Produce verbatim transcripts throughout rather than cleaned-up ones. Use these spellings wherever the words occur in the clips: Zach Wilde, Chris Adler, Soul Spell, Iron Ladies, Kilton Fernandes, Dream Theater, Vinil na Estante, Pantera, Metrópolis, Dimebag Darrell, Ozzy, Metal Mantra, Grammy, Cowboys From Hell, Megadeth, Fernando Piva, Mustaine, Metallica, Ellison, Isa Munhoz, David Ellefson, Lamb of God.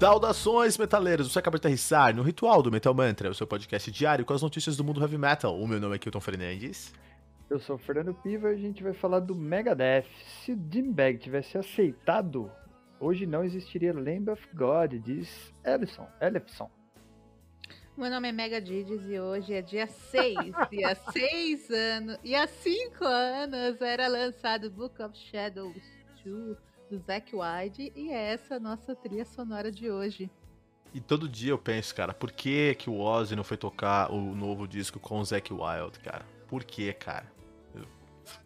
Saudações, metaleiros! Você acaba de aterrissar no Ritual do Metal Mantra, o seu podcast diário com as notícias do mundo heavy metal. O meu nome é Kilton Fernandes. Eu sou o Fernando Piva e a gente vai falar do Megadeth. Se o Dimebag tivesse aceitado, hoje não existiria Lamb of God, diz Ellison. Ellefson. Meu nome é Mega Didis e hoje é dia seis, e há seis anos, e há cinco anos era lançado Book of Shadows dois. Do Zach Wilde, e é essa a nossa trilha sonora de hoje. E todo dia eu penso, cara, por que que o Ozzy não foi tocar o novo disco com o Zach Wilde, cara? Por que, cara? Eu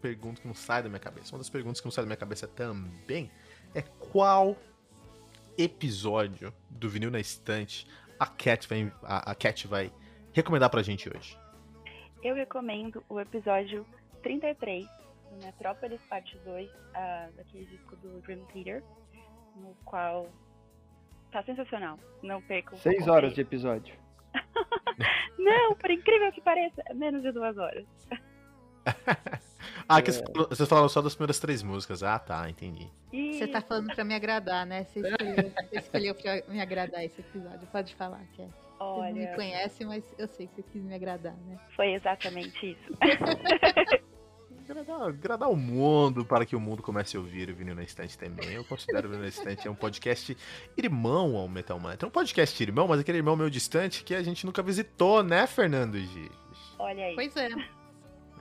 pergunto que não sai da minha cabeça. Uma das perguntas que não sai da minha cabeça também é qual episódio do Vinil na Estante a Cat vai, a, a Cat vai recomendar pra gente hoje. Eu recomendo o episódio trinta e três. Metrópolis, parte dois, uh, daquele disco do Dream Theater, no qual tá sensacional, não perco. Seis horas de episódio. Não, por incrível que pareça, menos de duas horas. Ah, que é. Vocês falaram só das primeiras três músicas, ah tá, entendi. E... Você tá falando pra me agradar, né? Você escolheu, você escolheu pra me agradar esse episódio, pode falar, Cat. Olha... Vocês não me conhecem, mas eu sei que você quis me agradar, né? Foi exatamente isso. Agradar, agradar o mundo para que o mundo comece a ouvir o Vinil na Estante também. Eu considero o Vinil na Estante é um podcast irmão ao Metal Mantra. É um podcast irmão, mas aquele irmão meio distante que a gente nunca visitou, né, Fernando Gigi? Olha aí. Pois é.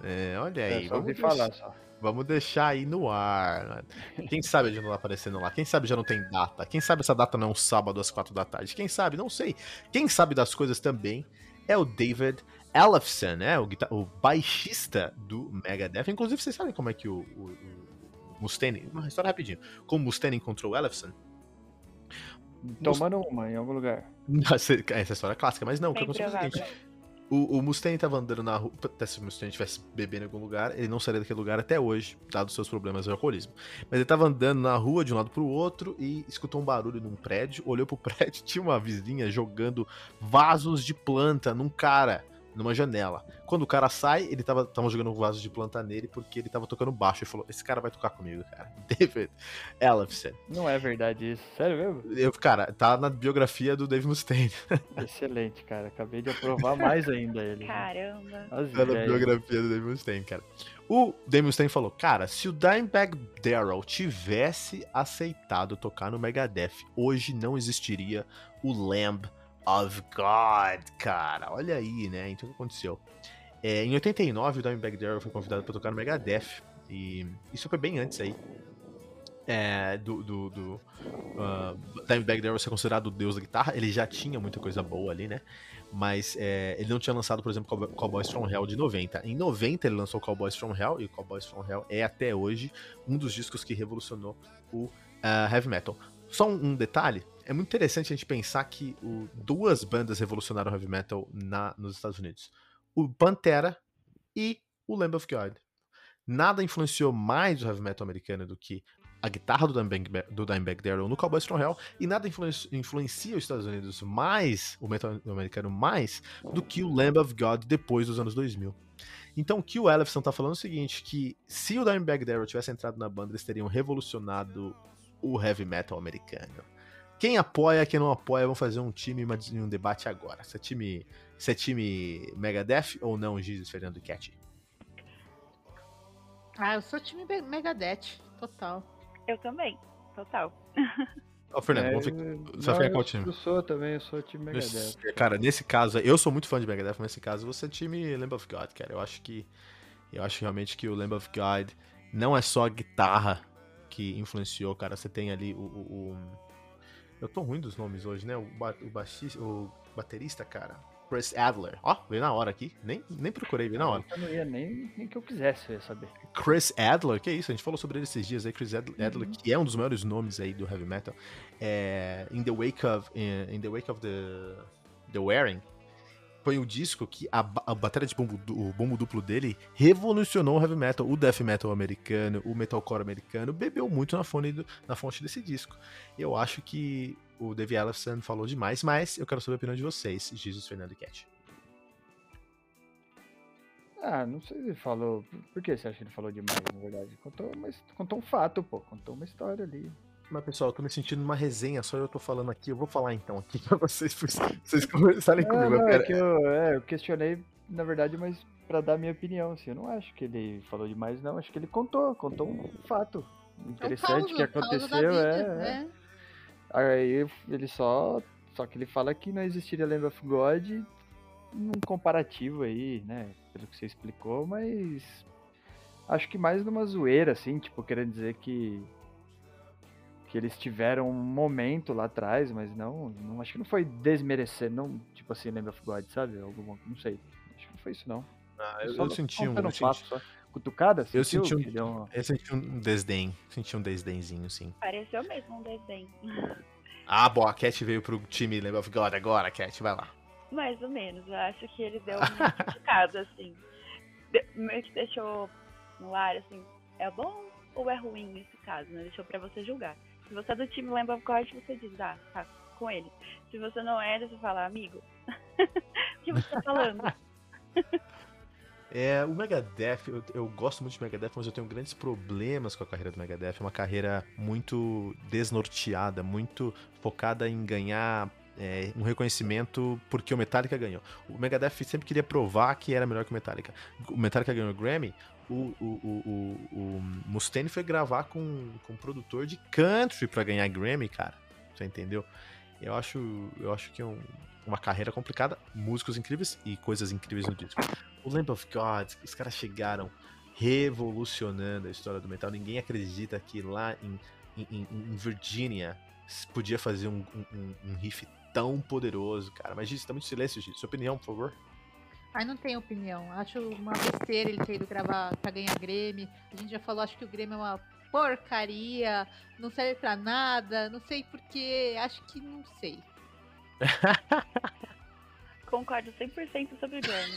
É, olha aí. É, só vamos falar deixar, só. Vamos deixar aí no ar. Quem sabe a gente não tá aparecendo lá. Quem sabe já não tem data. Quem sabe essa data não é um sábado às quatro da tarde. Quem sabe, não sei. Quem sabe das coisas também é o David Ellefson, né? O, guitar- o baixista do Megadeth. Inclusive, vocês sabem como é que o, o, o Mustaine... Uma história rapidinho. Como o Mustaine encontrou o Ellefson? Tomando Must... uma em algum lugar. Essa, essa história é clássica, mas não. Bem o que aconteceu é o seguinte. O, o Mustaine tava andando na rua... Se o Mustaine estivesse bebendo em algum lugar, ele não sairia daquele lugar até hoje, dado seus problemas de alcoolismo. Mas ele tava andando na rua de um lado pro outro e escutou um barulho num prédio, olhou pro prédio, tinha uma vizinha jogando vasos de planta num cara... numa janela. Quando o cara sai, ele tava, tava jogando um vaso de planta nele porque ele tava tocando baixo. Ele falou, esse cara vai tocar comigo, cara. David Ellefson. Não é verdade isso. Sério mesmo? Eu, cara, tá na biografia do Dave Mustaine. Excelente, cara. Acabei de aprovar mais ainda ele. Caramba. As tá na biografia do Dave Mustaine, cara. O Dave Mustaine falou, cara, se o Dimebag Darrell tivesse aceitado tocar no Megadeth, hoje não existiria o Lamb of God, cara. Olha aí, né? Então o que aconteceu? É, em oitenta e nove, o Dimebag Darrell foi convidado para tocar no Megadeth. E isso foi bem antes aí. É, do do, do uh, Dimebag Darrell ser considerado o deus da guitarra. Ele já tinha muita coisa boa ali, né? Mas é, ele não tinha lançado, por exemplo, Cowboys From Hell de noventa. Em noventa ele lançou Cowboys From Hell. E o Cowboys From Hell é até hoje um dos discos que revolucionou o uh, heavy metal. Só um, um detalhe. É muito interessante a gente pensar que o, duas bandas revolucionaram o heavy metal na, nos Estados Unidos. O Pantera e o Lamb of God. Nada influenciou mais o heavy metal americano do que a guitarra do Dimebag, do Dimebag Darrell no Cowboys From Hell. E nada influencia, influencia os Estados Unidos mais, o metal americano mais, do que o Lamb of God depois dos anos dois mil. Então o que o Ellefson tá falando é o seguinte, que se o Dimebag Darrell tivesse entrado na banda, eles teriam revolucionado o heavy metal americano. Quem apoia, quem não apoia, vamos fazer um time, um debate agora. Se é time, se é time Megadeth ou não, Giz, Fernando e Cat? Ah, eu sou time Megadeth, total. Eu também, total. Ó, oh, Fernando, é, vamos ficar, não, só ficar com o time. Eu sou também, eu sou time Megadeth. Cara, nesse caso, eu sou muito fã de Megadeth, mas nesse caso você é time Lamb of God, cara. Eu acho que, eu acho realmente que o Lamb of God não é só a guitarra que influenciou, cara. Você tem ali o... o, o eu tô ruim dos nomes hoje, né? O, ba- o, baixista, o baterista, cara. Chris Adler. Ó, oh, veio na hora aqui. Nem, nem procurei, veio na hora. Eu não ia nem, nem que eu quisesse, eu ia saber. Chris Adler, que é isso? A gente falou sobre ele esses dias aí. Chris Adler, uhum. Adler, que é um dos maiores nomes aí do heavy metal. É, in the wake of, in, in the, wake of the, the Wearing, foi o disco que a, a bateria de bombo, o bombo duplo dele revolucionou o heavy metal, o death metal americano, o metalcore americano, bebeu muito na fonte, do, na fonte desse disco. Eu acho que o David Ellefson falou demais, mas eu quero saber a opinião de vocês, Jesus, Fernando e Cat. Ah, não sei se ele falou... Por que você acha que ele falou demais, na verdade? Contou, mas, contou um fato, pô, contou uma história ali. Mas, pessoal, eu tô me sentindo numa resenha, só eu tô falando aqui. Eu vou falar, então, aqui pra vocês, pra vocês conversarem é, comigo. Não, é que eu, é, eu questionei, na verdade, mas pra dar minha opinião, assim. Eu não acho que ele falou demais, não. Acho que ele contou, contou um fato interessante é o causa, que aconteceu. Vida, é, é. Aí ele só... Só que ele fala que não existiria Lamb of God num comparativo aí, né? Pelo que você explicou, mas... Acho que mais numa zoeira, assim, tipo, querendo dizer que... que eles tiveram um momento lá atrás, mas não, não acho que não foi desmerecer, não, tipo assim, Lamb of God, sabe? Alguma, não sei, acho que não foi isso, não. Ah, eu, eu senti um... Eu senti... Só. Cutucada? Eu senti um, uma... eu senti um desdém, senti um desdenzinho, sim. Pareceu mesmo um desdém. Ah, bom, a Cat veio pro time Lamb of God agora, Cat, vai lá. Mais ou menos, eu acho que ele deu uma cutucada, assim. De... meio que deixou no ar, assim, é bom ou é ruim nesse caso, né? Deixou pra você julgar. Se você é do time Lamb of God, você diz, ah, tá, com ele. Se você não é, você fala, amigo, o que você tá falando? É, o Megadeth, eu, eu gosto muito de Megadeth, mas eu tenho grandes problemas com a carreira do Megadeth. É uma carreira muito desnorteada, muito focada em ganhar é, um reconhecimento porque o Metallica ganhou. O Megadeth sempre queria provar que era melhor que o Metallica. O Metallica ganhou o Grammy... O, o, o, o, o Mustaine foi gravar com, com um produtor de country pra ganhar Grammy, cara. Você entendeu? Eu acho, eu acho que é um, uma carreira complicada. Músicos incríveis e coisas incríveis no disco. O Lamb of God, os caras chegaram revolucionando a história do metal. Ninguém acredita que lá em, em, em Virgínia podia fazer um, um, um riff tão poderoso, cara. Mas, Gigi, tá muito silêncio, Gigi. Sua opinião, por favor. Ai, não tenho opinião. Acho uma besteira ele ter ido gravar pra ganhar Grammy. A gente já falou, acho que o Grammy é uma porcaria, não serve pra nada, não sei porquê, acho que não sei. Concordo cem por cento sobre o Grammy.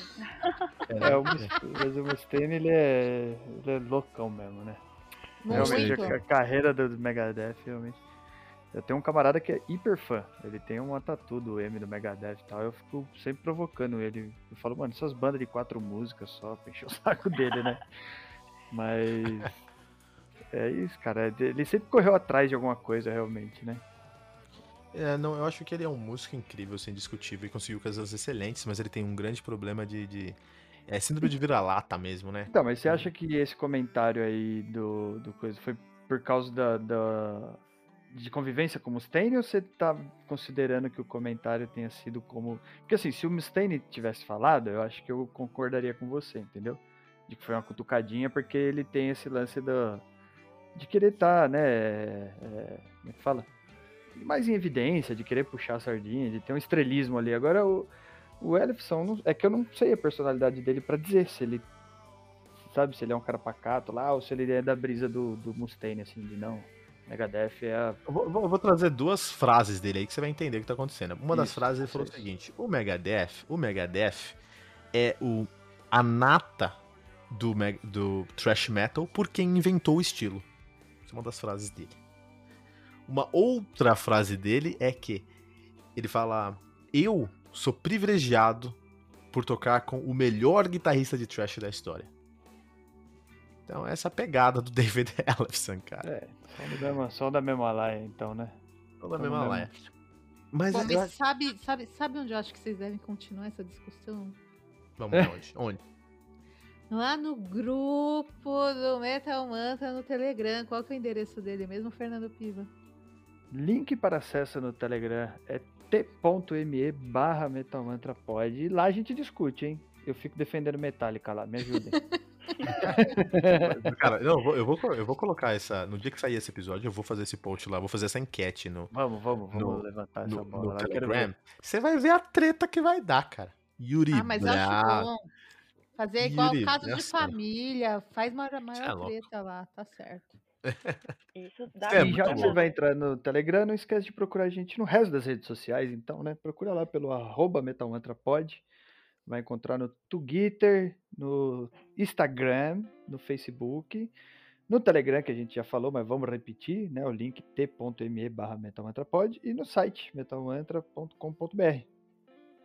É, o mas o Mustaine, ele é, ele é loucão mesmo, né? Muito. Realmente, a carreira do Megadeth, realmente. Eu tenho um camarada que é hiper fã, ele tem uma tatu do M do Megadeth e tal, eu fico sempre provocando ele, eu falo, mano, essas bandas de quatro músicas só, encheu o saco dele, né? Mas é isso, cara, ele sempre correu atrás de alguma coisa, realmente, né? É, não, eu acho que ele é um músico incrível, assim, indiscutível, e conseguiu coisas excelentes, mas ele tem um grande problema de... de... é síndrome de vira-lata mesmo, né? Então, mas você acha que esse comentário aí do, do coisa foi por causa da... da... de convivência com o Mustaine, ou você tá considerando que o comentário tenha sido como... Porque assim, se o Mustaine tivesse falado, eu acho que eu concordaria com você, entendeu? De que foi uma cutucadinha, porque ele tem esse lance do... de querer tá, né... É... como é que fala? Mais em evidência, de querer puxar a sardinha, de ter um estrelismo ali. Agora, o, o Ellefson, não... é que eu não sei a personalidade dele pra dizer se ele... sabe, se ele é um cara pacato lá, ou se ele é da brisa do, do Mustaine, assim, de não... Megadeth é a... Eu vou, vou, vou trazer duas frases dele aí que você vai entender o que tá acontecendo. Uma isso, das frases ele falou isso. O seguinte, o Megadeth, o Megadeth é o, a nata do, do thrash metal por quem inventou o estilo. Essa é uma das frases dele. Uma outra frase dele é que ele fala, eu sou privilegiado por tocar com o melhor guitarrista de thrash da história. Então, essa pegada do David Ellefson, cara. É, só da mesma laia, então, né? Só da mesma laia. Mas, Bom, mas acho... sabe, sabe, sabe onde eu acho que vocês devem continuar essa discussão? Vamos é. onde? Onde? Lá no grupo do Metal Mantra no Telegram. Qual que é o endereço dele mesmo, Fernando Piva? Link para acesso no Telegram é t.me barra Metal Mantra Pod. E lá a gente discute, hein? Eu fico defendendo Metallica lá, me ajudem. Cara, não, eu, vou, eu vou colocar essa. No dia que sair esse episódio, eu vou fazer esse post lá, vou fazer essa enquete no. Vamos, vamos, vamos no, levantar no, essa bola lá. Telegram. Você vai ver a treta que vai dar, cara. Yuri. Ah, mas Bra... acho bom. Fazer igual Yuri, caso de família. Faz uma maior treta lá, tá certo. Isso dá é, já que você vai entrar no Telegram, não esquece de procurar a gente no resto das redes sociais, então, né? Procura lá pelo arroba Metal Mantra Pod. Vai encontrar no Twitter, no Instagram, no Facebook, no Telegram, que a gente já falou, mas vamos repetir, né? O link t.me barra Metal Mantra Pod e no site metal mantra ponto com ponto b r.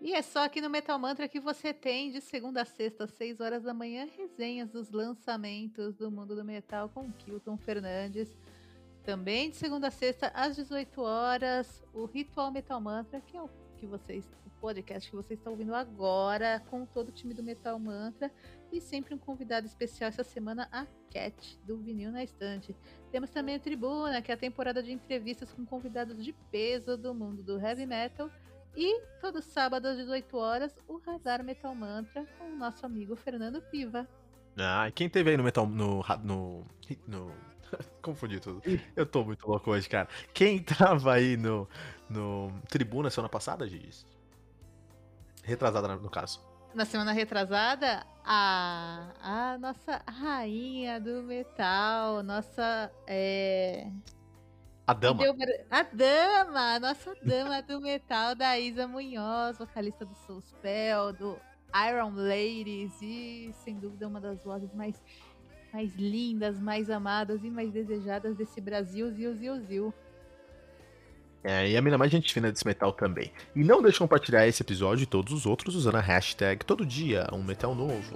E é só aqui no Metal Mantra que você tem, de segunda a sexta, às seis horas da manhã, resenhas dos lançamentos do mundo do metal com Kilton Fernandes. Também de segunda a sexta, às dezoito horas, o Ritual Metal Mantra, que é o, que vocês, o podcast que vocês estão ouvindo agora, com todo o time do Metal Mantra, e sempre um convidado especial essa semana, a Cat, do Vinil na Estante. Temos também a Tribuna, que é a temporada de entrevistas com convidados de peso do mundo do heavy metal, e todo sábado às dezoito horas, o Radar Metal Mantra, com o nosso amigo Fernando Piva. Ah, e quem teve aí no Metal... no... no... no... Confundi tudo. Eu tô muito louco hoje, cara. Quem tava aí no, no Tribuna semana passada, Giz? Retrasada, no caso. Na semana retrasada, a, a nossa rainha do metal, nossa... É... A dama. A dama, a nossa dama do metal, da Isa Munhoz, vocalista do Soul Spell, do Iron Ladies e, sem dúvida, uma das vozes mais... mais lindas, mais amadas e mais desejadas desse Brasil, ziu, ziu, ziu. É, e a mina mais gente fina desse metal também. E não deixe de compartilhar esse episódio e todos os outros usando a hashtag Todo Dia Um Metal Novo.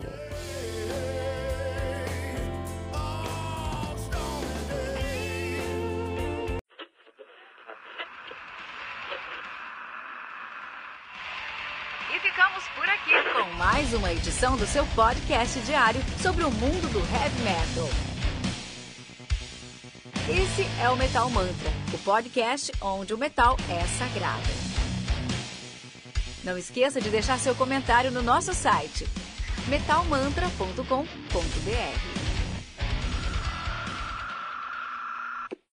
Mais uma edição do seu podcast diário sobre o mundo do heavy metal. Esse é o Metal Mantra, o podcast onde o metal é sagrado. Não esqueça de deixar seu comentário no nosso site, metal mantra ponto com ponto b r.